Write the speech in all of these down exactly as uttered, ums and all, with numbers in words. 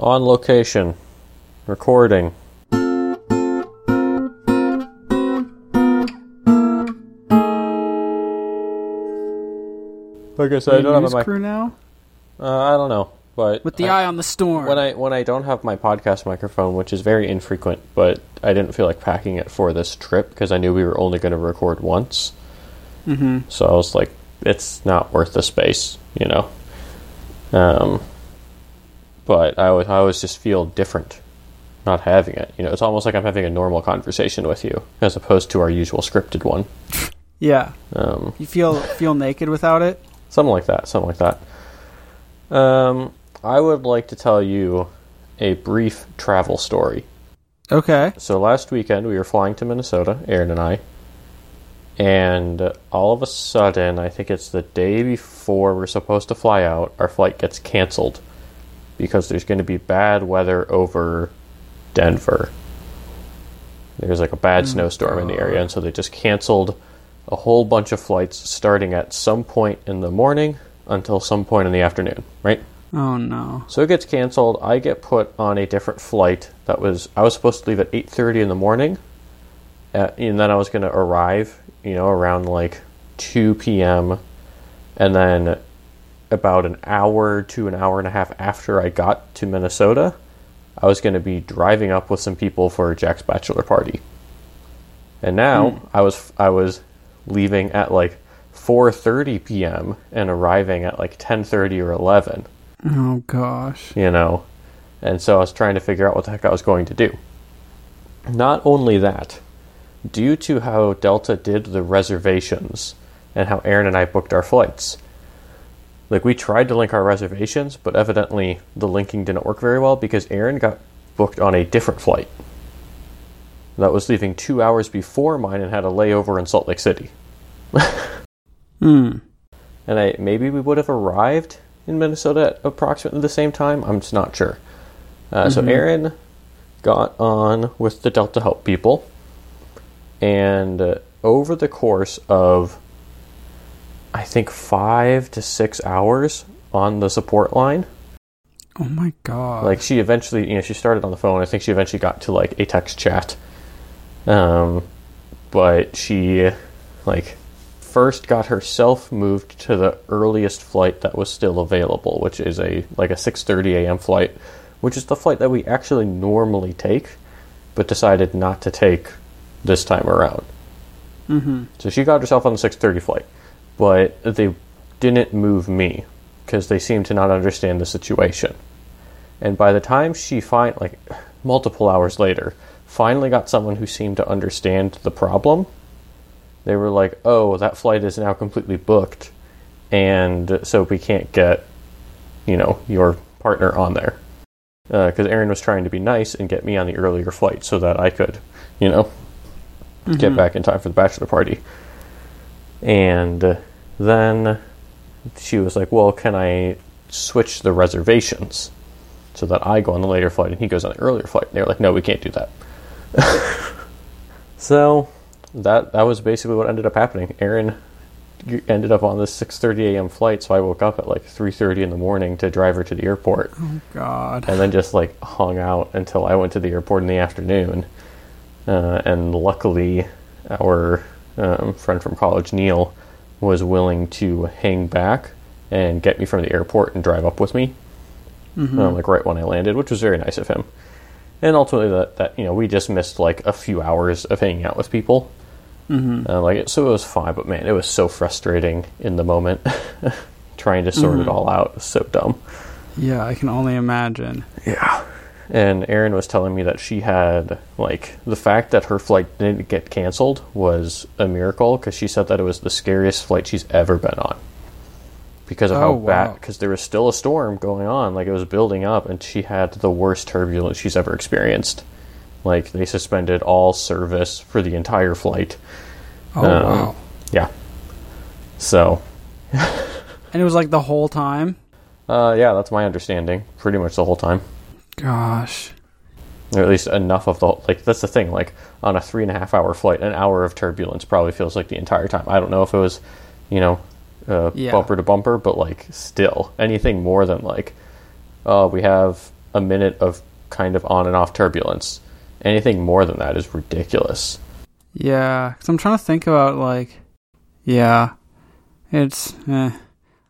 On location. Recording. Like I said, I don't have my crew now. Uh, I don't know, but with the I, eye on the storm. When I when I don't have my podcast microphone, which is very infrequent, but I didn't feel like packing it for this trip because I knew we were only going to record once. Mm-hmm. So I was like, it's not worth the space, you know. Um, but I always I always just feel different not having it. You know, it's almost like I'm having a normal conversation with you as opposed to our usual scripted one. Yeah. Um, you feel feel naked without it. Something like that, something like that. Um, I would like to tell you a brief travel story. Okay. So last weekend, we were flying to Minnesota, Aaron and I, and all of a sudden, I think it's the day before we're supposed to fly out, our flight gets canceled because there's going to be bad weather over Denver. There's like a bad mm-hmm. snowstorm in the area, and so they just canceled a whole bunch of flights starting at some point in the morning until some point in the afternoon, right? Oh, no. So it gets canceled. I get put on a different flight that was... I was supposed to leave at eight thirty in the morning, at, and then I was going to arrive, you know, around, like, two p.m., and then about an hour to an hour and a half after I got to Minnesota, I was going to be driving up with some people for Jack's bachelor party. And now mm. I was I was... leaving at like four thirty p.m. and arriving at like ten thirty or eleven. Oh, gosh. You know, and so I was trying to figure out what the heck I was going to do. Not only that, due to how Delta did the reservations and how Aaron and I booked our flights, like we tried to link our reservations, but evidently the linking didn't work very well because Aaron got booked on a different flight that was leaving two hours before mine and had a layover in Salt Lake City. Hmm. And I maybe we would have arrived in Minnesota at approximately the same time. I'm just not sure. Uh, mm-hmm. So Aaron got on with the Delta Help people. And uh, over the course of, I think, five to six hours on the support line. Oh, my God. Like, she eventually, you know, she started on the phone. I think she eventually got to, like, a text chat. Um, but she, like, first got herself moved to the earliest flight that was still available, which is a, like a six thirty a.m. flight, which is the flight that we actually normally take, but decided not to take this time around. Mm-hmm. So she got herself on the six thirty flight, but they didn't move me because they seemed to not understand the situation. And by the time she fin- like, multiple hours later, finally got someone who seemed to understand the problem. They were like, oh, that flight is now completely booked, and so we can't get, you know, your partner on there. Because uh, Aaron was trying to be nice and get me on the earlier flight so that I could, you know, mm-hmm. get back in time for the bachelor party. And then she was like, well, can I switch the reservations so that I go on the later flight and he goes on the earlier flight? And they were like, no, we can't do that. So that that was basically what ended up happening. Aaron ended up on this six thirty a.m. flight, so I woke up at like three thirty in the morning to drive her to the airport. Oh, God. And then just like hung out until I went to the airport in the afternoon. Uh, and luckily, our um, friend from college, Neil, was willing to hang back and get me from the airport and drive up with me. Mm-hmm. Um, like right when I landed, which was very nice of him. And ultimately, that, that you know, we just missed, like, a few hours of hanging out with people. Mm-hmm. Uh, like, so it was fine, but, man, it was so frustrating in the moment. Trying to sort mm-hmm. it all out. It was so dumb. Yeah, I can only imagine. Yeah. And Erin was telling me that she had, like, the fact that her flight didn't get canceled was a miracle, because she said that it was the scariest flight she's ever been on. Because of oh, how bad, because wow. there was still a storm going on, like it was building up, and she had the worst turbulence she's ever experienced. Like, they suspended all service for the entire flight. Oh, um, wow. Yeah. So. And it was like the whole time? Uh, yeah, that's my understanding. Pretty much the whole time. Gosh. Or at least enough of the whole, like, that's the thing, like, on a three and a half hour flight, an hour of turbulence probably feels like the entire time. I don't know if it was, you know, Uh, yeah. bumper to bumper, but like still anything more than like, oh, uh, we have a minute of kind of on and off turbulence. Anything more than that is ridiculous. Yeah, because I'm trying to think about, like, yeah, it's, eh.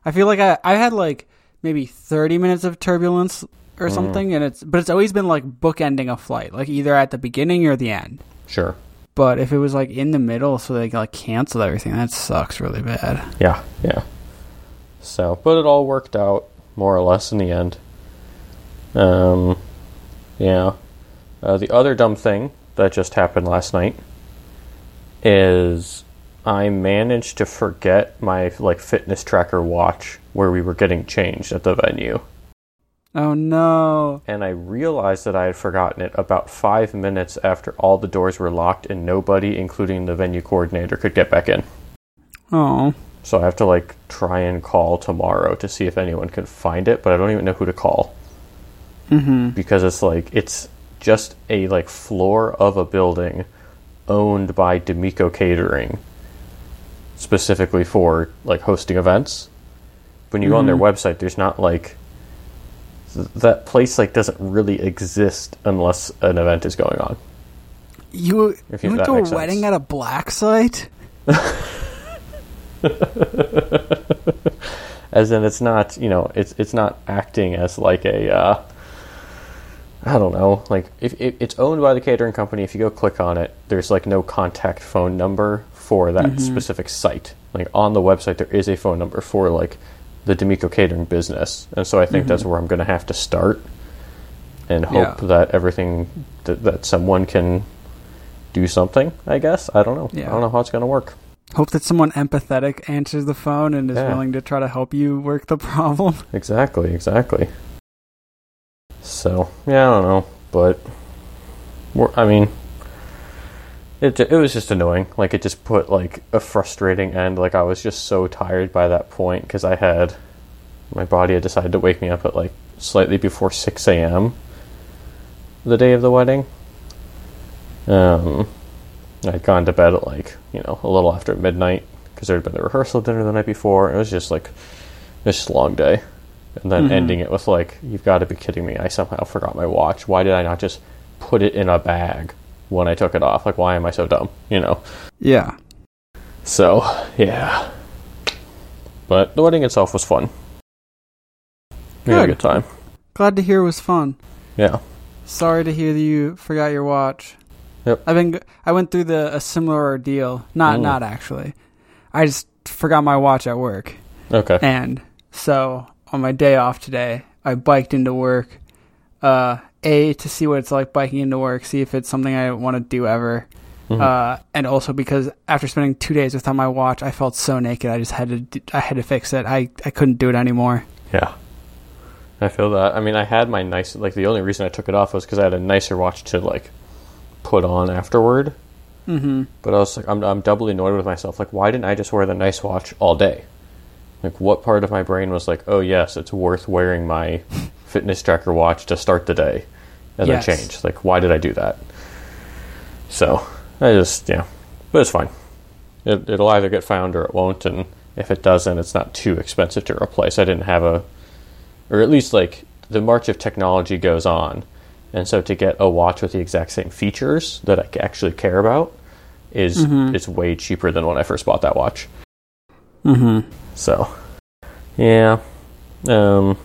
I feel like I, I had, like, maybe thirty minutes of turbulence or something, mm. and it's, but it's always been, like, bookending a flight, like, either at the beginning or the end. Sure. But if it was, like, in the middle so they, like, canceled everything, that sucks really bad. Yeah, yeah. So, but it all worked out, more or less, in the end. Um, yeah. Uh, the other dumb thing that just happened last night is I managed to forget my, like, fitness tracker watch where we were getting changed at the venue. Oh, no. And I realized that I had forgotten it about five minutes after all the doors were locked and nobody, including the venue coordinator, could get back in. Oh. So I have to, like, try and call tomorrow to see if anyone can find it, but I don't even know who to call. Mm-hmm. Because it's, like, it's just a, like, floor of a building owned by D'Amico Catering, specifically for, like, hosting events. When you mm-hmm. go on their website, there's not, like... that place, like, doesn't really exist unless an event is going on. You, if you, you went to a wedding sense. At a black site? As in, it's not, you know, it's it's not acting as, like, a, uh, I don't know, like, if, if it's owned by the catering company, if you go click on it, there's, like, no contact phone number for that mm-hmm. specific site. Like, on the website, there is a phone number for, like, the D'Amico Catering business, and so I think mm-hmm. that's where I'm going to have to start and hope yeah. that everything th- that someone can do something, I guess. I don't know. Yeah. I don't know how it's going to work. Hope that someone empathetic answers the phone and is yeah. willing to try to help you work the problem. Exactly, exactly. So, yeah, I don't know, but we're, I mean, it it was just annoying. Like, it just put, like, a frustrating end. Like, I was just so tired by that point because I had... my body had decided to wake me up at, like, slightly before six a.m. the day of the wedding. Um, I'd gone to bed at, like, you know, a little after midnight because there had been the rehearsal dinner the night before. It was just, like, this long day. And then mm-hmm. ending it with, like, you've got to be kidding me. I somehow forgot my watch. Why did I not just put it in a bag when I took it off? Like, why am I so dumb, you know? Yeah. So, yeah. But the wedding itself was fun. We had a good time. Glad to hear it was fun. Yeah. Sorry to hear that you forgot your watch. Yep. I've been, I went through the a similar ordeal. Not, mm. not actually. I just forgot my watch at work. Okay. And so, on my day off today, I biked into work, uh... A, to see what it's like biking into work, see if it's something I want to do ever. Mm-hmm. Uh, and also because after spending two days without my watch, I felt so naked. I just had to do, I had to fix it. I, I couldn't do it anymore. Yeah. I feel that. I mean, I had my nice... like, the only reason I took it off was because I had a nicer watch to, like, put on afterward. Mm-hmm. But I was like, I'm, I'm doubly annoyed with myself. Like, why didn't I just wear the nice watch all day? Like, what part of my brain was like, oh, yes, it's worth wearing my... fitness tracker watch to start the day as yes. I changed. Like, why did I do that? So, I just, yeah. But it's fine. It, it'll either get found or it won't, and if it doesn't, it's not too expensive to replace. I didn't have a... or at least, like, the march of technology goes on, and so to get a watch with the exact same features that I actually care about is mm-hmm. it's way cheaper than when I first bought that watch. Mm-hmm. So, yeah. Um...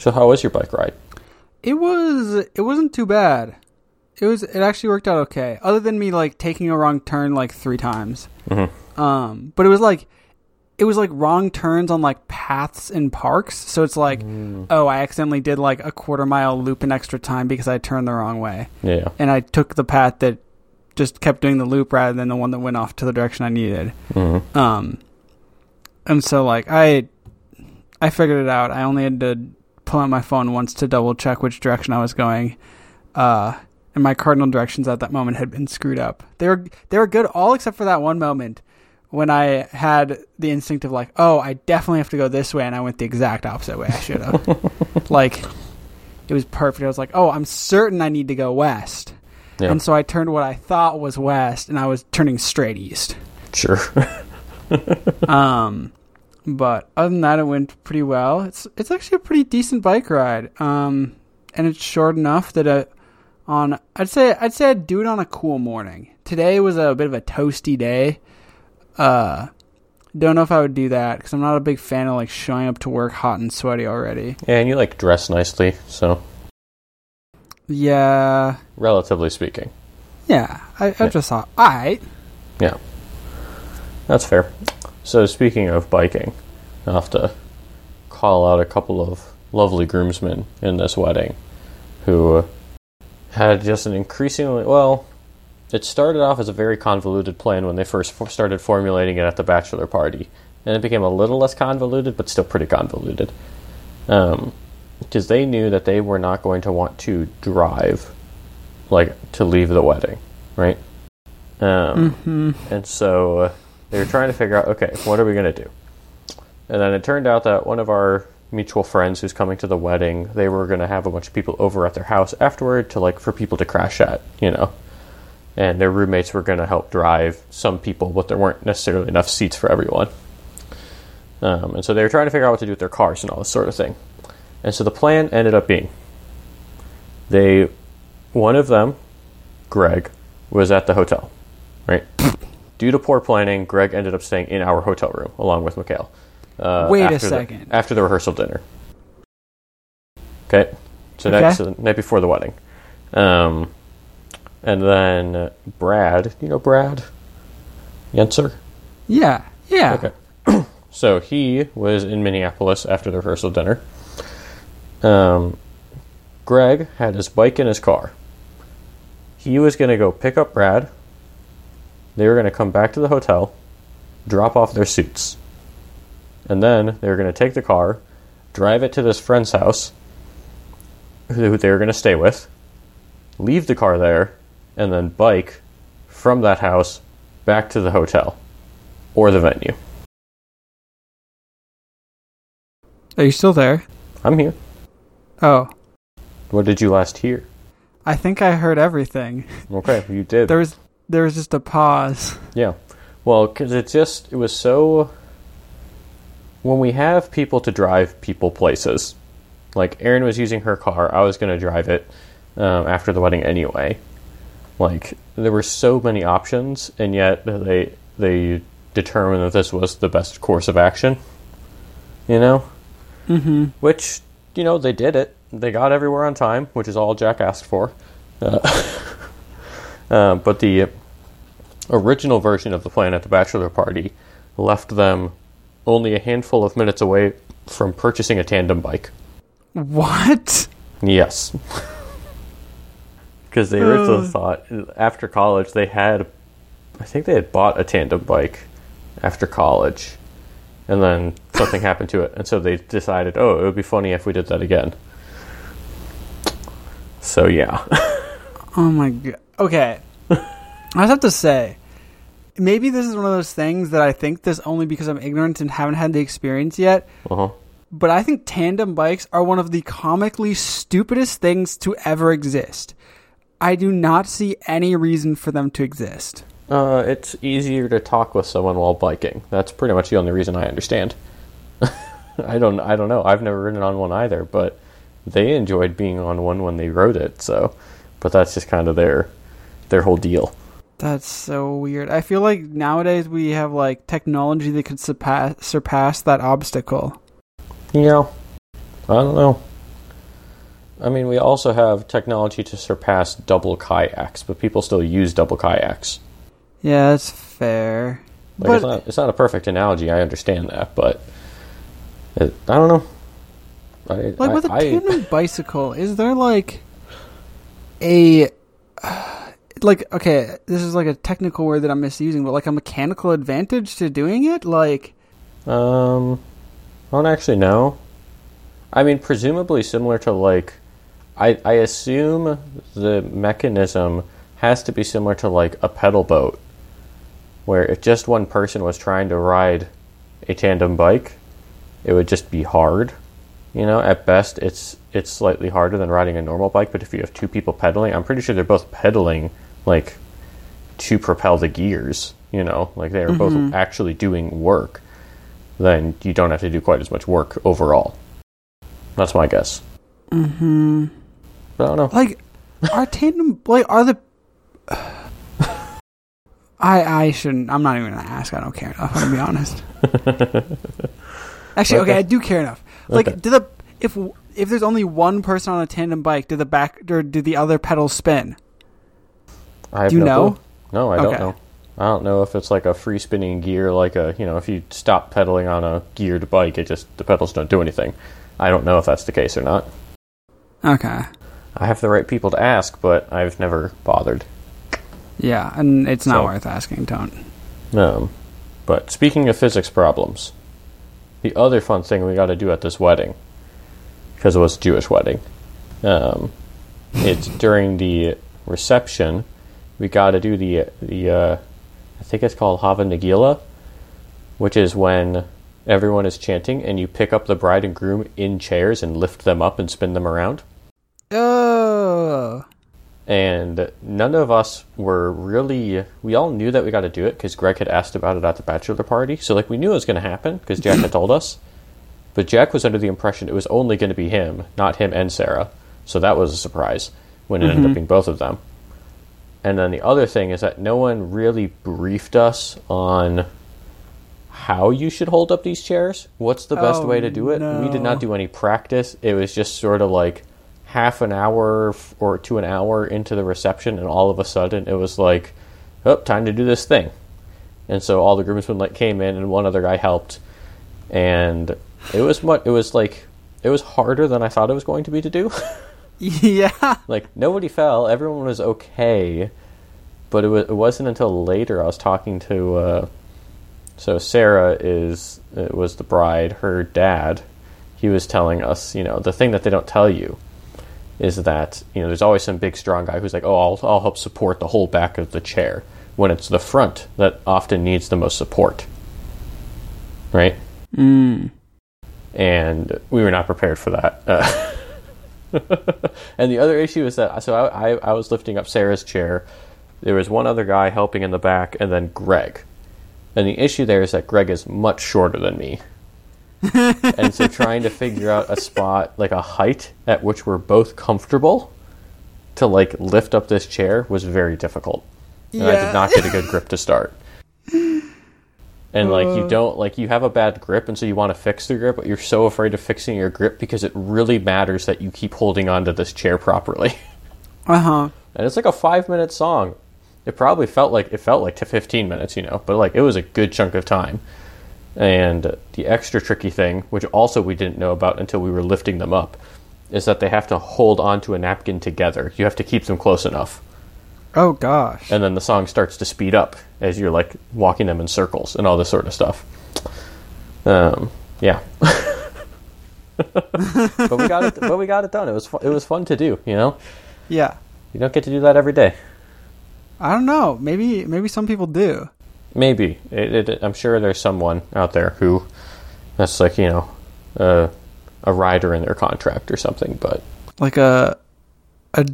So how was your bike ride? It was, it wasn't too bad. It was, it actually worked out okay. Other than me, like, taking a wrong turn, like, three times. Mm-hmm. Um, but it was, like, it was, like, wrong turns on, like, paths in parks. So it's, like, mm. oh, I accidentally did, like, a quarter mile loop in extra time because I turned the wrong way. Yeah. And I took the path that just kept doing the loop rather than the one that went off to the direction I needed. Mm-hmm. Um, and so, like, I, I figured it out. I only had to pull out my phone once to double check which direction I was going, uh and my cardinal directions at that moment had been screwed up. They were they were good all except for that one moment when I had the instinct of, like, oh, I definitely have to go this way, and I went the exact opposite way I should have. Like, it was perfect. I was like, oh, I'm certain I need to go west. Yeah. And so I turned what I thought was west, and I was turning straight east. Sure. um But other than that, it went pretty well. It's it's actually a pretty decent bike ride. Um, and it's short enough that a on I'd say I'd say I'd do it on a cool morning. Today was a bit of a toasty day. Uh, don't know if I would do that because I'm not a big fan of like showing up to work hot and sweaty already. Yeah, and you like dress nicely, so. Yeah. Relatively speaking. Yeah, I, I yeah. just thought, all right. Yeah, that's fair. So speaking of biking, I have to call out a couple of lovely groomsmen in this wedding who had just an increasingly, well, it started off as a very convoluted plan when they first started formulating it at the bachelor party. And it became a little less convoluted, but still pretty convoluted. Um, because they knew that they were not going to want to drive, like, to leave the wedding, right? Um, mm-hmm. And so uh, they were trying to figure out, okay, what are we going to do? And then it turned out that one of our mutual friends who's coming to the wedding, they were going to have a bunch of people over at their house afterward to, like, for people to crash at, you know. And their roommates were going to help drive some people, but there weren't necessarily enough seats for everyone. Um, and so they were trying to figure out what to do with their cars and all this sort of thing. And so the plan ended up being, they, one of them, Greg, was at the hotel, right? Due to poor planning, Greg ended up staying in our hotel room along with McHale. Uh, Wait a second. The, after the rehearsal dinner. Okay. So okay. Next, so the night before the wedding. Um, and then uh, Brad, you know Brad Yenser? Yeah, yeah. Okay. So he was in Minneapolis after the rehearsal dinner. Um, Greg had his bike in his car. He was going to go pick up Brad. They were going to come back to the hotel, drop off their suits. And then they were going to take the car, drive it to this friend's house, who they were going to stay with, leave the car there, and then bike from that house back to the hotel or the venue. Are you still there? I'm here. Oh. What did you last hear? I think I heard everything. Okay, you did. There was, there was just a pause. Yeah. Well, because it just, it was so... When we have people to drive people places, like Aaron was using her car, I was going to drive it um, after the wedding anyway. Like, there were so many options, and yet they they determined that this was the best course of action, you know? Mm-hmm. Which, you know, they did it. They got everywhere on time, which is all Jack asked for. Uh, uh, but the original version of the plan at the bachelor party left them only a handful of minutes away from purchasing a tandem bike. What? Yes. Because they originally uh. thought, after college, they had, I think they had bought a tandem bike after college. And then something happened to it. And so they decided, oh, it would be funny if we did that again. So, yeah. Oh, my God. Okay. I just have to say, maybe this is one of those things that I think this only because I'm ignorant and haven't had the experience yet. Uh-huh. But I think tandem bikes are one of the comically stupidest things to ever exist. I do not see any reason for them to exist. Uh, it's easier to talk with someone while biking. That's pretty much the only reason I understand. I don't. I don't know. I've never ridden on one either, but they enjoyed being on one when they rode it. So, but that's just kind of their their whole deal. That's so weird. I feel like nowadays we have, like, technology that could surpass, surpass that obstacle. You know, I don't know. I mean, we also have technology to surpass double kayaks, but people still use double kayaks. Yeah, that's fair. Like, but it's not, it's not a perfect analogy, I understand that, but it, I don't know. I, like, I, with a tandem bicycle, is there, like, a... Uh, like, okay, this is like a technical word that I'm misusing, but like a mechanical advantage to doing it? Like, um, I don't actually know. I mean, presumably similar to like, I, I assume the mechanism has to be similar to like a pedal boat, where if just one person was trying to ride a tandem bike, it would just be hard. You know, at best, it's it's slightly harder than riding a normal bike, but if you have two people pedaling, I'm pretty sure they're both pedaling, like, to propel the gears, you know? Like, they're mm-hmm. both actually doing work. Then you don't have to do quite as much work overall. That's my guess. Mm-hmm. I don't know. Like, are tandem, like, are the... I I shouldn't, I'm not even going to ask. I don't care enough, I'm going to be honest. Actually, okay. okay, I do care enough. Like, okay. do the, if if there's only one person on a tandem bike, do the back, or do the other pedals spin? I have do you no know? Clue. No, I don't okay. know. I don't know if it's like a free spinning gear, like a, you know, if you stop pedaling on a geared bike, it just, the pedals don't do anything. I don't know if that's the case or not. Okay. I have the right people to ask, but I've never bothered. Yeah, and it's not so, worth asking, don't. No. But speaking of physics problems, the other fun thing we got to do at this wedding, because it was a Jewish wedding, um, it's during the reception, we got to do the, the uh, I think it's called Hava Nagila, which is when everyone is chanting and you pick up the bride and groom in chairs and lift them up and spin them around. Oh. And none of us were really, we all knew that we got to do it because Greg had asked about it at the bachelor party. So, like, we knew it was going to happen because Jack had told us. But Jack was under the impression it was only going to be him, not him and Sarah. So that was a surprise when it mm-hmm. ended up being both of them. And then the other thing is that no one really briefed us on how you should hold up these chairs. What's the best oh, way to do it? No. We did not do any practice. It was just sort of like half an hour or to an hour into the reception, and all of a sudden it was like, oh, time to do this thing. And so all the groomsmen like came in, and one other guy helped, and it was much, it was like it was harder than I thought it was going to be to do. Yeah, like nobody fell, everyone was okay, but it, was, it wasn't until later I was talking to uh so Sarah is it was the bride, her dad, he was telling us, you know, the thing that they don't tell you is that, you know, there's always some big strong guy who's like, oh, I'll, I'll help support the whole back of the chair, when it's the front that often needs the most support, right? Mm. And we were not prepared for that. Uh, and the other issue is that, so I, I, I was lifting up Sarah's chair, there was one other guy helping in the back, and then Greg. And the issue there is that Greg is much shorter than me. And so trying to figure out a spot, like a height at which we're both comfortable to like lift up this chair was very difficult. And yeah. I did not get a good grip to start. And like, you don't, like, you have a bad grip, and so you want to fix the grip, but you're so afraid of fixing your grip because it really matters that you keep holding onto this chair properly. Uh-huh. And it's like a five minute song. It probably felt like, it felt like to fifteen minutes, you know, but like it was a good chunk of time. And the extra tricky thing, which also we didn't know about until we were lifting them up, is that they have to hold onto a napkin together. You have to keep them close enough. Oh, gosh. And then the song starts to speed up as you're, like, walking them in circles and all this sort of stuff. Um, yeah. But we got it, but we got it done. It was fu- it was fun to do, you know? Yeah. You don't get to do that every day. I don't know. Maybe maybe some people do. Maybe. It, it, I'm sure there's someone out there who that's like, you know, uh, a rider in their contract or something, but... Like a... a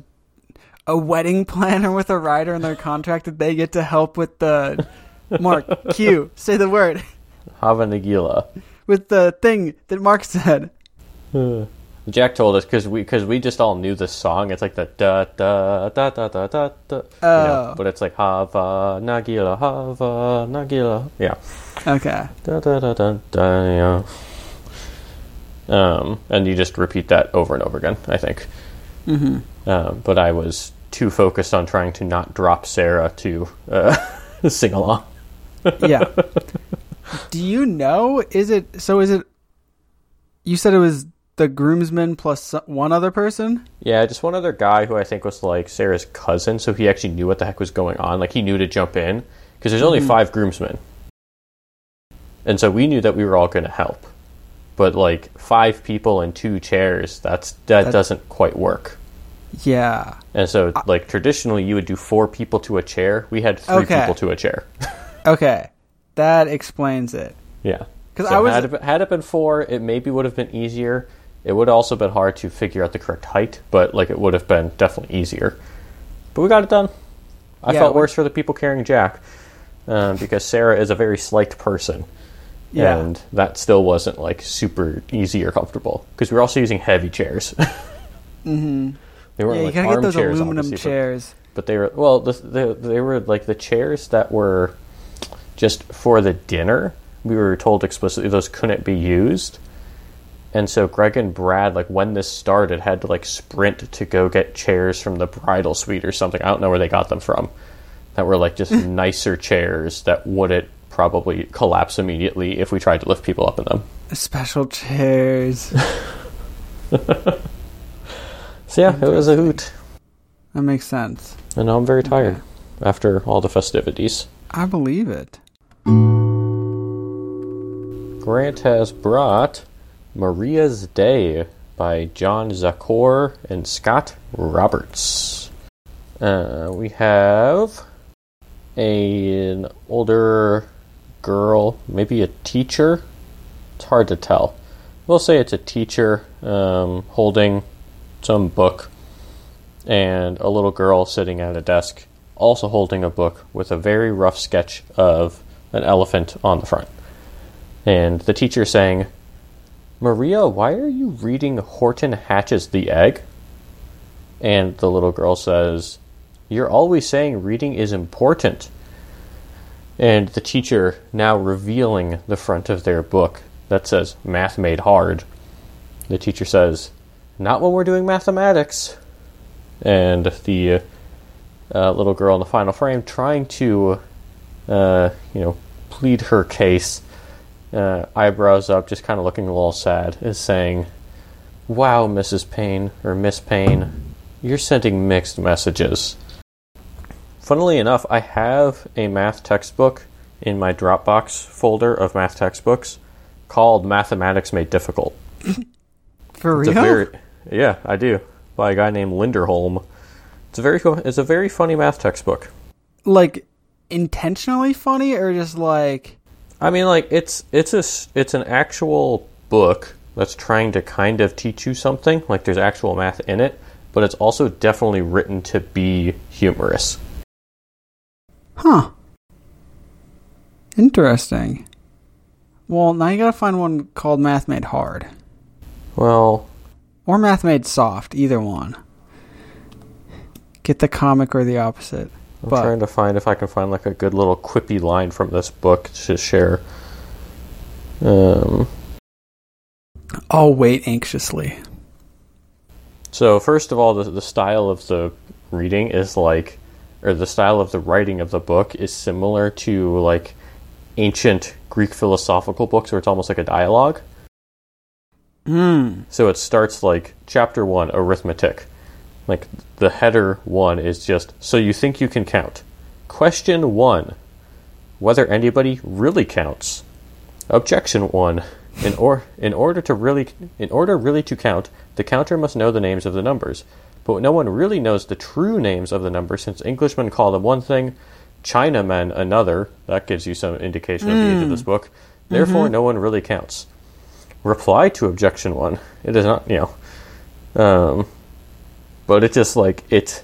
A wedding planner with a rider in their contract that they get to help with the... Mark, Q, say the word. Hava Nagila. With the thing that Mark said. Jack told us, because we, cause we just all knew this song. It's like the da-da-da-da-da-da-da. Oh. You know, but it's like Hava Nagila, Hava Nagila. Yeah. Okay. Da-da-da-da-da, yeah. Um, and you just repeat that over and over again, I think. Mm-hmm. Um, but I was too focused on trying to not drop Sarah to uh, sing along. Yeah. Do you know, is it, so is it, you said it was the groomsmen plus one other person? Yeah, just one other guy who I think was like Sarah's cousin, so he actually knew what the heck was going on. Like, he knew to jump in, because there's only mm-hmm. five groomsmen. And so we knew that we were all going to help. But like five people and two chairs, that's that, that doesn't quite work. Yeah. And so, like, traditionally, you would do four people to a chair. We had three okay. people to a chair. Okay. That explains it. Yeah. Because so I was... Had it, been, had it been four, it maybe would have been easier. It would have also been hard to figure out the correct height, but, like, it would have been definitely easier. But we got it done. I yeah, felt we... worse for the people carrying Jack, um, because Sarah is a very slight person. Yeah. And that still wasn't, like, super easy or comfortable. Because we were also using heavy chairs. Mm-hmm. They weren't yeah, like you gotta get those chairs, aluminum chairs. But, but they were well, the, the, they were like the chairs that were just for the dinner. We were told explicitly those couldn't be used. And so Greg and Brad, like when this started, had to like sprint to go get chairs from the bridal suite or something. I don't know where they got them from. That were like just nicer chairs that wouldn't probably collapse immediately if we tried to lift people up in them. Special chairs. So yeah, it was a hoot. That makes sense. And now I'm very tired okay. after all the festivities. I believe it. Grant has brought Maria's Day by John Zaccor and Scott Roberts. Uh, we have a, an older girl, maybe a teacher. It's hard to tell. We'll say it's a teacher um, holding some book and a little girl sitting at a desk also holding a book with a very rough sketch of an elephant on the front. And the teacher saying, Maria, why are you reading Horton Hatches the Egg? And the little girl says, you're always saying reading is important. And the teacher now revealing the front of their book that says Math Made Hard. The teacher says, not when we're doing mathematics. And the uh, little girl in the final frame trying to, uh, you know, plead her case, uh, eyebrows up, just kind of looking a little sad, is saying, wow, Missus Payne, or Miss Payne, you're sending mixed messages. Funnily enough, I have a math textbook in my Dropbox folder of math textbooks called Mathematics Made Difficult. For real? Very, yeah, I do. By a guy named Linderholm. It's a very cool, it's a very funny math textbook. Like intentionally funny, or just like? I mean, like it's it's a it's an actual book that's trying to kind of teach you something. Like there's actual math in it, but it's also definitely written to be humorous. Huh. Interesting. Well, now you gotta find one called Math Made Hard. Well. Or Math Made Soft, either one. Get the comic or the opposite. I'm but, trying to find if I can find like a good little quippy line from this book to share. Um, I'll wait anxiously. So first of all, the, the style of the reading is like, or the style of the writing of the book is similar to like ancient Greek philosophical books where it's almost like a dialogue. Mm. So it starts like chapter one, arithmetic. Like the header one is just, so you think you can count. Question one, whether anybody really counts. Objection one, in or in order to really in order really to count, the counter must know the names of the numbers. But no one really knows the true names of the numbers, since Englishmen call them one thing, Chinamen another. That gives you some indication mm. of the age of this book. Therefore, mm-hmm. no one really counts. Reply to objection one. It is not, you know, um, but it just like it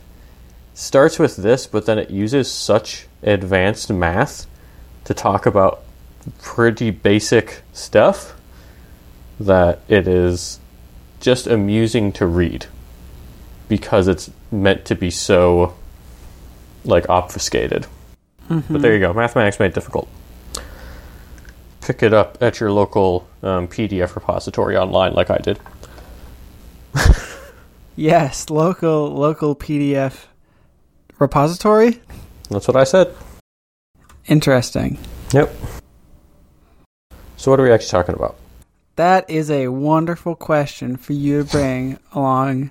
starts with this, but then it uses such advanced math to talk about pretty basic stuff that it is just amusing to read because it's meant to be so like obfuscated. Mm-hmm. But there you go. Mathematics Made Difficult. Pick it up at your local um, P D F repository online, like I did. Yes, local local P D F repository. That's what I said. Interesting. Yep. So, what are we actually talking about? That is a wonderful question for you to bring along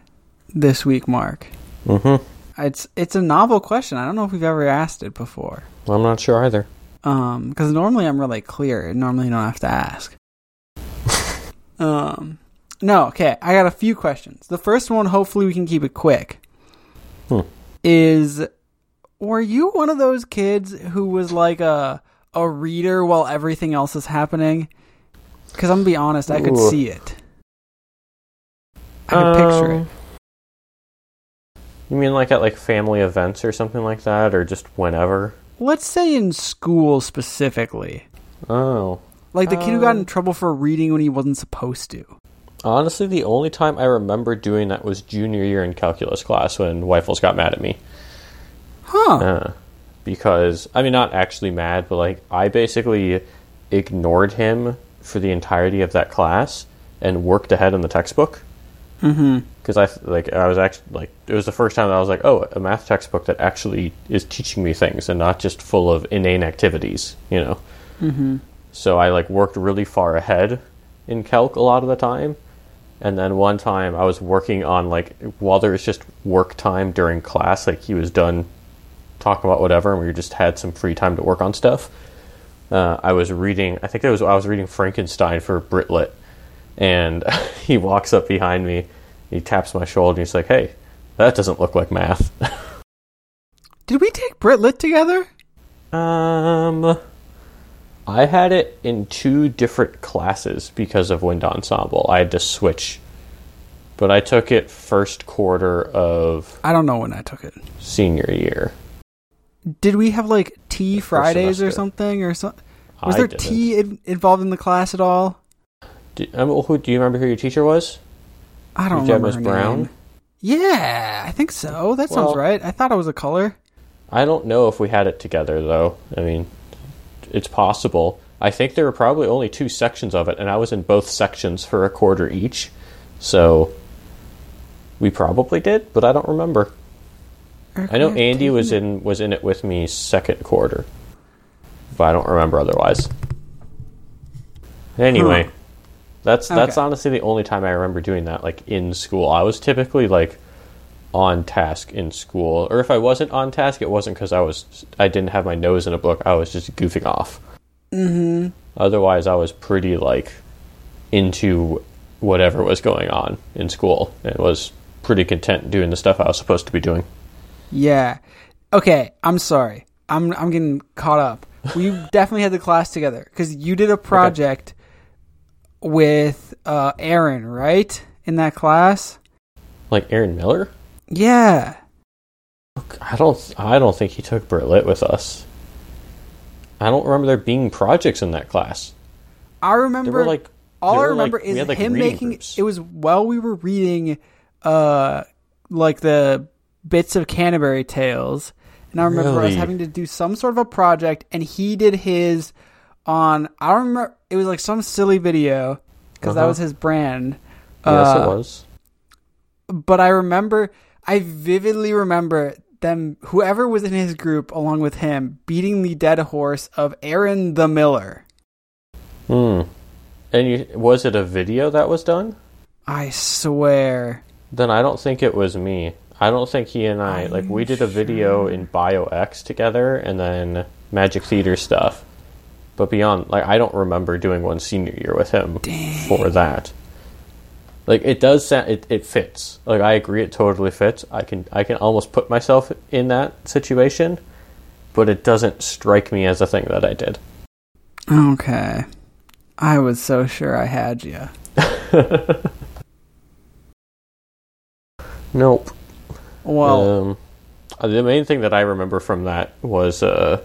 this week, Mark. Mm-hmm. It's it's a novel question. I don't know if we've ever asked it before. I'm not sure either. Um, because normally I'm really clear. Normally you don't have to ask. um, no, okay. I got a few questions. The first one, hopefully we can keep it quick. Hmm. Is, were you one of those kids who was like a a reader while everything else is happening? Because I'm gonna be honest, I could Ooh. see it. I could um, picture it. You mean like at like family events or something like that, or just whenever? Let's say in school specifically. Oh. Like the kid uh, who got in trouble for reading when he wasn't supposed to. Honestly, the only time I remember doing that was junior year in calculus class when Weifels got mad at me. Huh. Uh, because, I mean, not actually mad, but, like, I basically ignored him for the entirety of that class and worked ahead on the textbook. Mm-hmm. Because I, like, I was actually, like, it was the first time that I was like, oh, a math textbook that actually is teaching me things and not just full of inane activities, you know? Mm-hmm. So I, like, worked really far ahead in calc a lot of the time. And then one time I was working on, like, while there was just work time during class, like, he was done talking about whatever, and we just had some free time to work on stuff. Uh, I was reading, I think it was, I was reading Frankenstein for BritLit, and he walks up behind me, he taps my shoulder, and he's like, hey, that doesn't look like math. Did we take BritLit together? Um... I had it in two different classes because of Wind Ensemble. I had to switch. But I took it first quarter of... I don't know when I took it. Senior year. Did we have, like, tea Fridays or something? Or so- Was I there didn't. tea in- involved in the class at all? Do, um, who, do you remember who your teacher was? I don't your remember Miz Brown? Name. Yeah, I think so. That well, sounds right. I thought it was a color. I don't know if we had it together, though. I mean... It's possible. I think there were probably only two sections of it, and I was in both sections for a quarter each. So we probably did, but I don't remember. I know Andy was in was in it with me second quarter, but I don't remember otherwise. Anyway, huh. that's that's okay. Honestly the only time I remember doing that, like, in school. I was typically, like, on task in school, or if I wasn't on task, it wasn't because I was I didn't have my nose in a book. I was just goofing off. Mm-hmm. Otherwise, I was pretty, like, into whatever was going on in school and was pretty content doing the stuff I was supposed to be doing. Yeah. Okay. I'm sorry. I'm I'm getting caught up. We definitely had the class together because you did a project okay. with uh, Aaron, right? In that class, like Aaron Miller. Yeah. I don't I don't think he took BritLit with us. I don't remember there being projects in that class. I remember were like all I remember like, is like him making groups. It was while we were reading uh like the bits of Canterbury Tales, and I remember really? us having to do some sort of a project, and he did his on I don't remember it was like some silly video because uh-huh. that was his brand. Uh, yes it was. But I remember I vividly remember them, whoever was in his group along with him, beating the dead horse of Aaron the Miller. Hmm. And you, was it a video that was done? I swear. Then I don't think it was me. I don't think he and I, I'm like, we did a video sure. in BioX together and then Magic Theater stuff. But beyond, like, I don't remember doing one senior year with him Dang. for that. Like, it does sound, it, it fits. Like, I agree, it totally fits. I can I can almost put myself in that situation, but it doesn't strike me as a thing that I did. Okay. I was so sure I had you. Nope. Well. Um, the main thing that I remember from that was uh,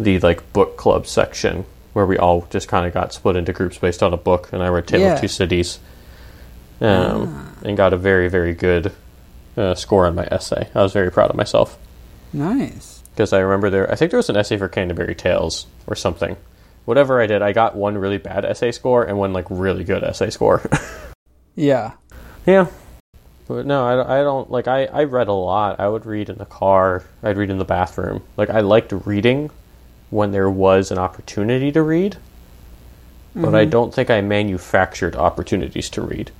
the, like, book club section, where we all just kind of got split into groups based on a book, and I read Tale yeah. of Two Cities. Um, ah. And got a very, very good uh, score on my essay. I was very proud of myself. Nice. Because I remember there, I think there was an essay for Canterbury Tales or something. Whatever I did, I got one really bad essay score and one, like, really good essay score. yeah. Yeah. But no, I, I don't, like, I, I read a lot. I would read in the car. I'd read in the bathroom. Like, I liked reading when there was an opportunity to read. Mm-hmm. But I don't think I manufactured opportunities to read.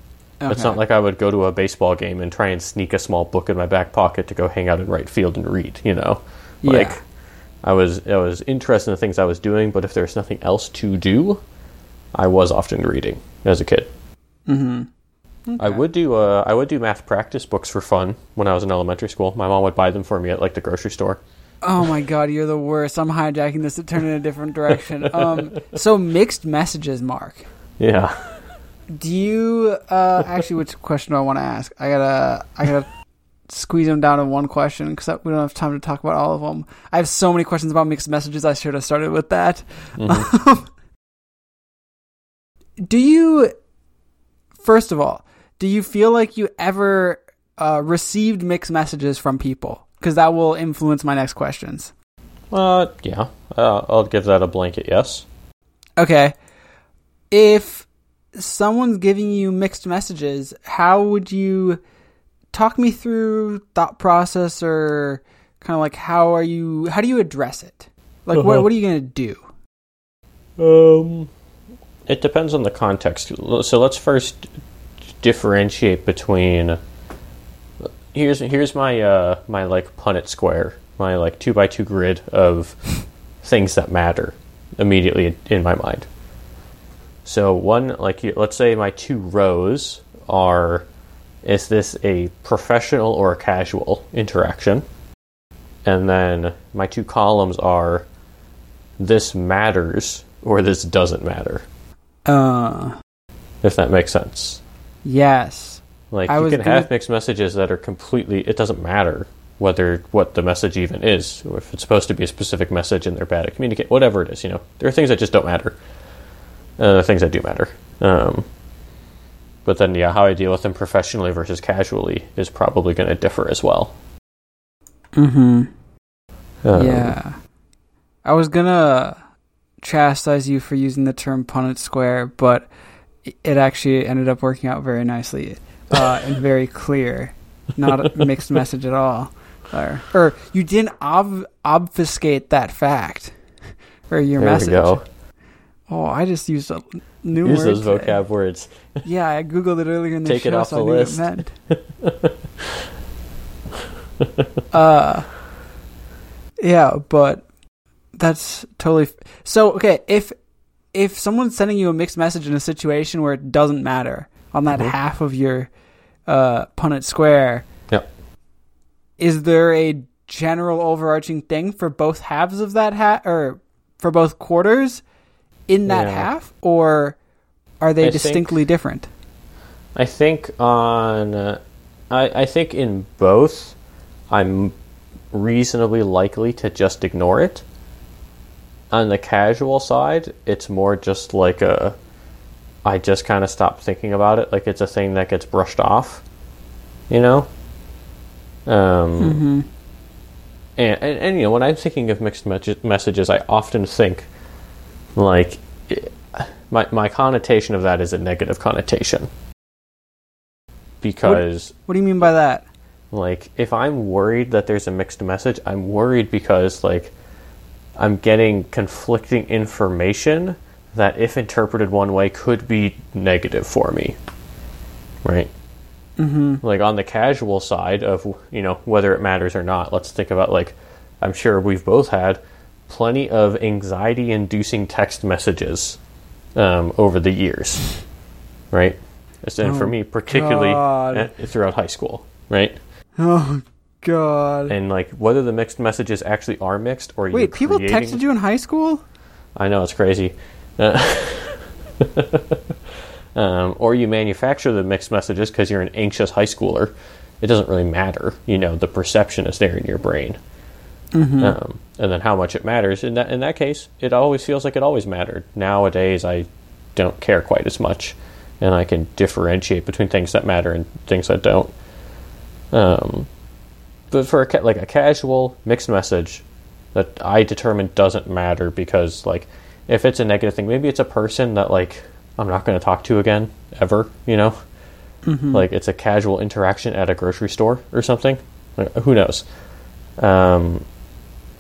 Okay. It's not like I would go to a baseball game and try and sneak a small book in my back pocket to go hang out in right field and read, you know? Like, yeah. I was I was interested in the things I was doing, but if there's nothing else to do, I was often reading as a kid. Mm-hmm. Okay. I would do uh, I would do math practice books for fun when I was in elementary school. My mom would buy them for me at, like, the grocery store. Oh, my God, you're the worst. I'm hijacking this to turn it in a different direction. Um, so, mixed messages, Mark. Yeah. Do you uh, actually? Which question do I want to ask? I gotta, I gotta squeeze them down in one question because we don't have time to talk about all of them. I have so many questions about mixed messages. I should have started with that. Mm-hmm. Um, do you First of all, do you feel like you ever uh, received mixed messages from people? Because that will influence my next questions. Uh, yeah. Uh, I'll give that a blanket yes. Okay. If someone's giving you mixed messages, how would you talk me through thought process, or kind of like how are you, how do you address it? Like, uh-huh. what, what are you going to do? Um, it depends on the context. So let's first differentiate between, here's, here's my, uh, my like Punnett square, my like two by two grid of things that matter immediately in my mind. So one, like, let's say my two rows are, is this a professional or a casual interaction? And then my two columns are, this matters or this doesn't matter. Uh, if that makes sense. Yes. Like, I you can gonna... have mixed messages that are completely, it doesn't matter whether what the message even is, or if it's supposed to be a specific message and they're bad at communicating, whatever it is, you know. There are things that just don't matter. Uh, things that do matter. Um, but then, yeah, how I deal with them professionally versus casually is probably going to differ as well. Mm-hmm. Um, yeah. I was going to chastise you for using the term Punnett Square, but it actually ended up working out very nicely uh, and very clear. Not a mixed message at all. Or, or you didn't ob- obfuscate that fact or your there message. There we go. Oh, I just used a new word. Use those today. vocab words. Yeah, I Googled it earlier in the Take show, it off so the I list. knew what it meant. uh, yeah, but that's totally... F- so, okay, if if someone's sending you a mixed message in a situation where it doesn't matter on that mm-hmm. half of your uh, Punnett square, yep. is there a general overarching thing for both halves of that half, or for both quarters? In that yeah. half, or are they I distinctly think, different? I think on, uh, I, I think in both, I'm reasonably likely to just ignore it. On the casual side, it's more just like a, I just kind of stop thinking about it, like it's a thing that gets brushed off, you know. Um, mm-hmm. and, and and you know, when I'm thinking of mixed me- messages, I often think. Like, my my connotation of that is a negative connotation. Because... What, what do you mean by that? Like, if I'm worried that there's a mixed message, I'm worried because, like, I'm getting conflicting information that, if interpreted one way, could be negative for me. Right? Mm-hmm. Like, on the casual side of, you know, whether it matters or not, let's think about, like, I'm sure we've both had... plenty of anxiety-inducing text messages um, over the years, right? And oh, for me, particularly God. throughout high school, right? Oh, God. And, like, whether the mixed messages actually are mixed or... Wait, people creating... texted you in high school? I know, it's crazy. Uh, um, or you manufacture the mixed messages because you're an anxious high schooler. It doesn't really matter. You know, the perception is there in your brain. Mm-hmm. Um, and then how much it matters. In that in that case, it always feels like it always mattered. Nowadays, I don't care quite as much, and I can differentiate between things that matter and things that don't. Um, but for a, like a casual mixed message that I determine doesn't matter because, like, if it's a negative thing, maybe it's a person that, like, I'm not going to talk to again ever. You know, mm-hmm. like it's a casual interaction at a grocery store or something. Like, who knows? Um.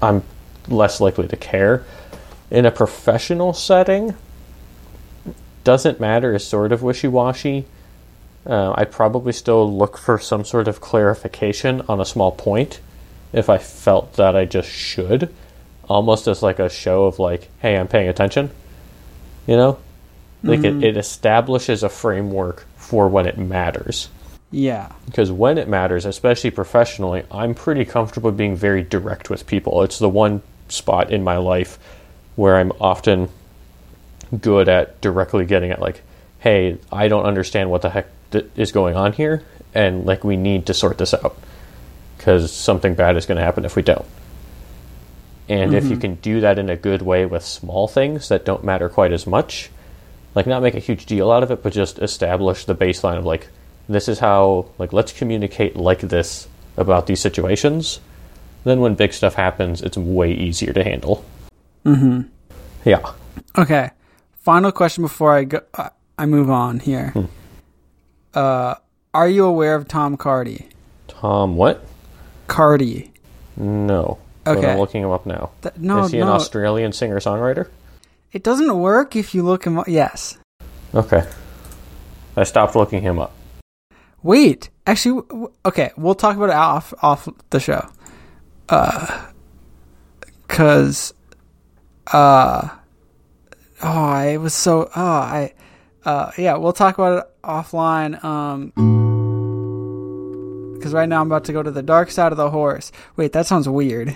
I'm less likely to care. In a professional setting, doesn't matter is sort of wishy-washy. Uh, I probably still look for some sort of clarification on a small point if I felt that I just should, almost as like a show of like, hey, I'm paying attention. You know? Like mm-hmm. it, it establishes a framework for when it matters. Yeah. Because when it matters, especially professionally, I'm pretty comfortable being very direct with people. It's the one spot in my life where I'm often good at directly getting at, like, hey, I don't understand what the heck th- is going on here, and, like, we need to sort this out because something bad is going to happen if we don't. And mm-hmm. if you can do that in a good way with small things that don't matter quite as much, like not make a huge deal out of it, but just establish the baseline of like, this is how, like, let's communicate like this about these situations. Then when big stuff happens, it's way easier to handle. Mm-hmm. Yeah. Okay. Final question before I go, uh, I move on here. Hmm. Uh, are you aware of Tom Cardy? Tom what? Cardy. No. Okay. But I'm looking him up now. Th- no, Is he no. an Australian singer-songwriter? It doesn't work if you look him up. Yes. Okay. I stopped looking him up. Wait. Actually, okay. We'll talk about it off, off the show. Uh, cause, uh, oh, it was so, oh, I, uh, yeah, we'll talk about it offline. Um, cause right now I'm about to go to the dark side of the horse. Wait, that sounds weird.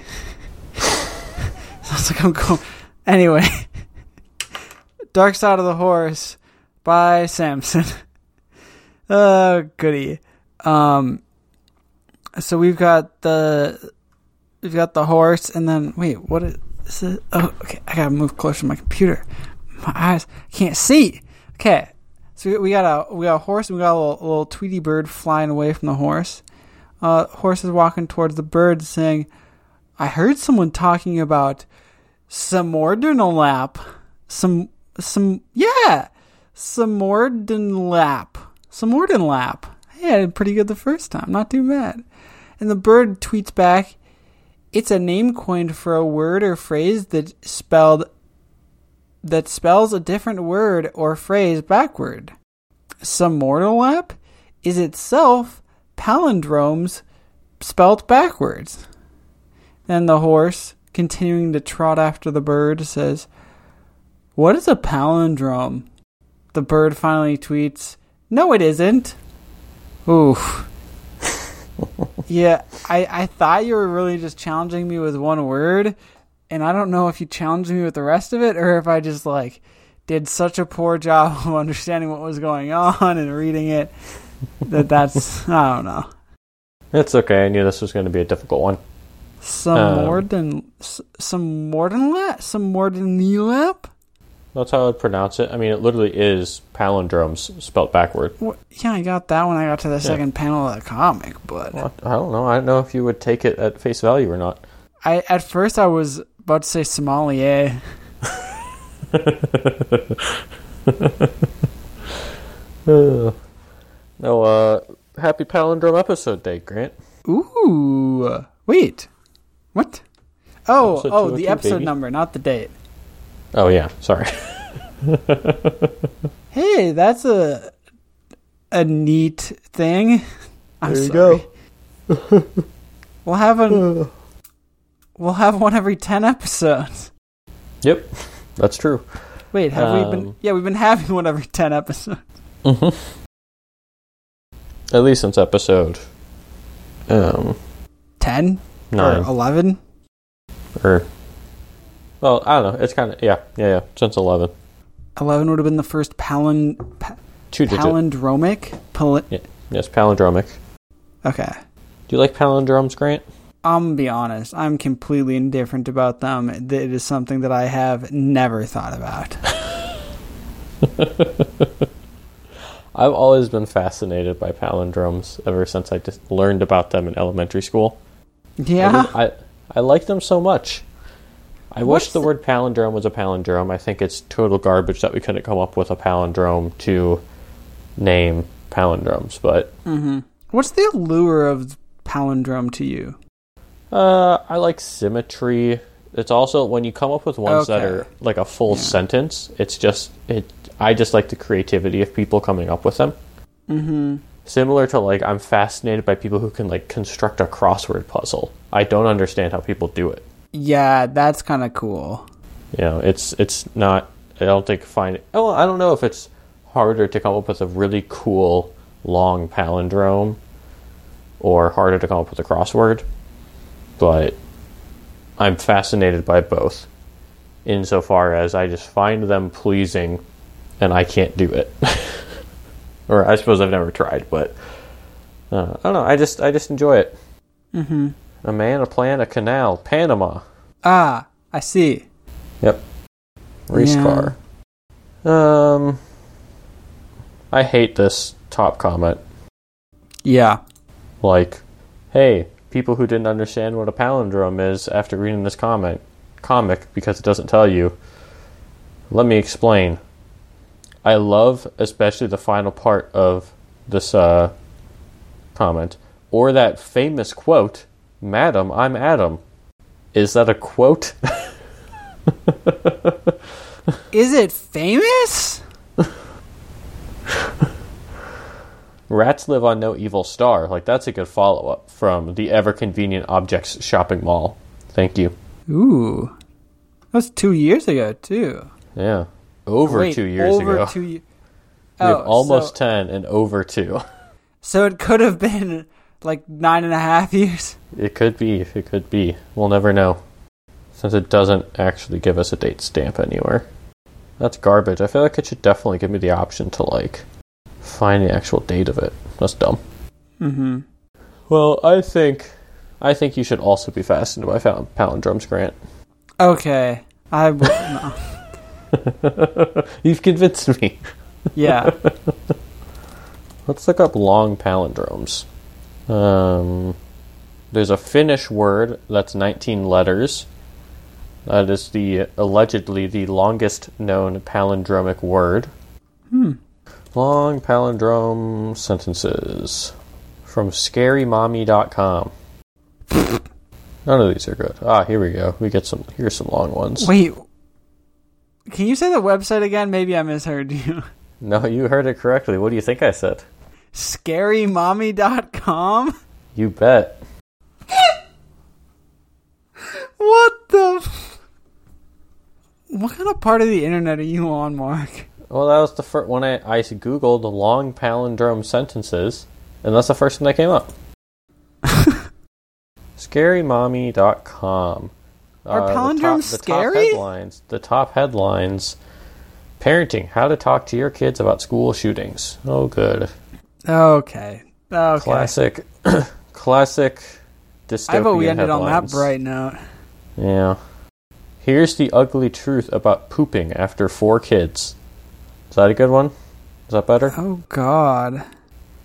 Sounds like I'm going, anyway, Dark Side of the Horse by Samson. Oh, goody. Um, so we've got the, We've got the horse, and then... Wait, what is, is it? Oh, okay. I gotta move closer to my computer. My eyes... I can't see! Okay. So we, we got a we got a horse, and we got a little, little Tweety bird flying away from the horse. Uh, horse is walking towards the bird, saying, I heard someone talking about Samordinalap. Some... Some... Yeah! Samordinalap. Samordinalap. Hey, I did pretty good the first time. Not too bad. And the bird tweets back... It's a name coined for a word or phrase that spelled that spells a different word or phrase backward. Samordinalap is itself palindromes spelt backwards. Then the horse, continuing to trot after the bird, says, "What is a palindrome?" The bird finally tweets, "No, it isn't." Oof. Yeah, I, I thought you were really just challenging me with one word, and I don't know if you challenged me with the rest of it or if I just, like, did such a poor job of understanding what was going on and reading it that that's, I don't know. It's okay, I knew this was going to be a difficult one. Some um, more than, some more than that? Some more than Neelap? That's how I would pronounce it. I mean, it literally is palindromes spelt backward. Well, yeah, I got that when I got to the yeah. second panel of the comic, but... Well, I don't know. I don't know if you would take it at face value or not. I At first, I was about to say sommelier. No, uh, happy palindrome episode day, Grant. Ooh. Wait. What? Oh, episode oh, the episode baby. Number, not the date. Oh, yeah. Sorry. Hey, that's a a neat thing. I'm there you sorry. Go. We'll have an, we'll have one every ten episodes. Yep, that's true. Wait, have um, we been... Yeah, we've been having one every ten episodes. Mm-hmm. At least since episode... Um, ten? nine. Or eleven? Or... Well, I don't know. It's kind of, yeah, yeah, yeah. Since eleven. eleven would have been the first palin- pa- palindromic? Pali- yeah. Yes, palindromic. Okay. Do you like palindromes, Grant? I'm going to be honest. I'm completely indifferent about them. It is something that I have never thought about. I've always been fascinated by palindromes ever since I just learned about them in elementary school. Yeah? I, I, I like them so much. I What's wish the word palindrome was a palindrome. I think it's total garbage that we couldn't come up with a palindrome to name palindromes, but... Mm-hmm. What's the allure of palindrome to you? Uh, I like symmetry. It's also, when you come up with ones okay. that are like a full yeah. sentence, it's just, it. I just like the creativity of people coming up with them. Mm-hmm. Similar to, like, I'm fascinated by people who can, like, construct a crossword puzzle. I don't understand how people do it. Yeah, that's kind of cool. You know, it's it's not... I don't think... Find, oh, I don't know if it's harder to come up with a really cool, long palindrome or harder to come up with a crossword, but I'm fascinated by both insofar as I just find them pleasing and I can't do it. Or I suppose I've never tried, but... Uh, I don't know. I just, I just enjoy it. Mm-hmm. A man, a plan, a canal. Panama. Ah, I see. Yep. Race yeah. car. Um, I hate this top comment. Yeah. Like, hey, people who didn't understand what a palindrome is after reading this comment, comic because it doesn't tell you, let me explain. I love especially the final part of this uh, comment. Or that famous quote, Madam, I'm Adam. Is that a quote? Is it famous? Rats live on no evil star. Like, that's a good follow-up from the Ever Convenient Objects Shopping Mall. Thank you. Ooh. That was two years ago, too. Yeah. Over Wait, two years over ago. Over two years. Oh, we have almost so, ten and over two. So it could have been, like, nine and a half years? It could be. It could be. We'll never know. Since it doesn't actually give us a date stamp anywhere. That's garbage. I feel like it should definitely give me the option to, like, find the actual date of it. That's dumb. Mm-hmm. Well, I think I think you should also be fastened by palindromes, Grant. Okay. I will not. You've convinced me. Yeah. Let's look up long palindromes. Um, there's a Finnish word that's nineteen letters. That is the allegedly the longest known palindromic word. Hmm. Long palindrome sentences from scary mommy dot com. None of these are good. Ah, here we go. We get some. Here's some long ones. Wait. Can you say the website again? Maybe I misheard you. No, you heard it correctly. What do you think I said? scary mommy dot com? You bet. What the... F- what kind of part of the internet are you on, Mark? Well, that was the first one I, I Googled long palindrome sentences, and that's the first one that came up. scary mommy dot com. Are uh, palindromes the top, scary? The top headlines. The top headlines. Parenting. How to talk to your kids about school shootings. Oh, good. Okay. Okay. Classic. Classic dystopian I hope we ended headlines. On that bright note. Yeah. Here's the ugly truth about pooping after four kids. Is that a good one? Is that better? Oh God.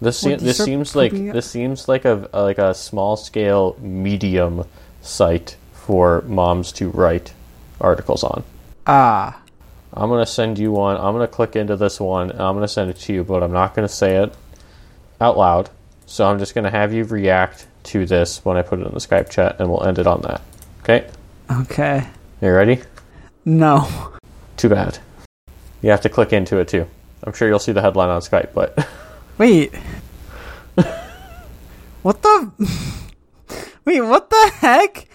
This se- this seems like up? this seems like a like a small scale medium site for moms to write articles on. Ah. I'm going to send you one. I'm going to click into this one. And I'm going to send it to you, but I'm not going to say it out loud. So I'm just going to have you react to this when I put it in the Skype chat, and we'll end it on that. Okay? Okay. You ready? No. Too bad. You have to click into it, too. I'm sure you'll see the headline on Skype, but... Wait. What the... Wait, what the heck?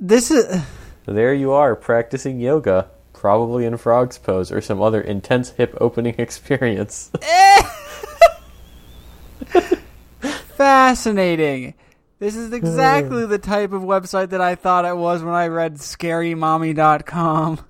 This is... There you are, practicing yoga, probably in frog's pose or some other intense hip-opening experience. Fascinating. This is exactly the type of website that I thought it was when I read scary mommy dot com.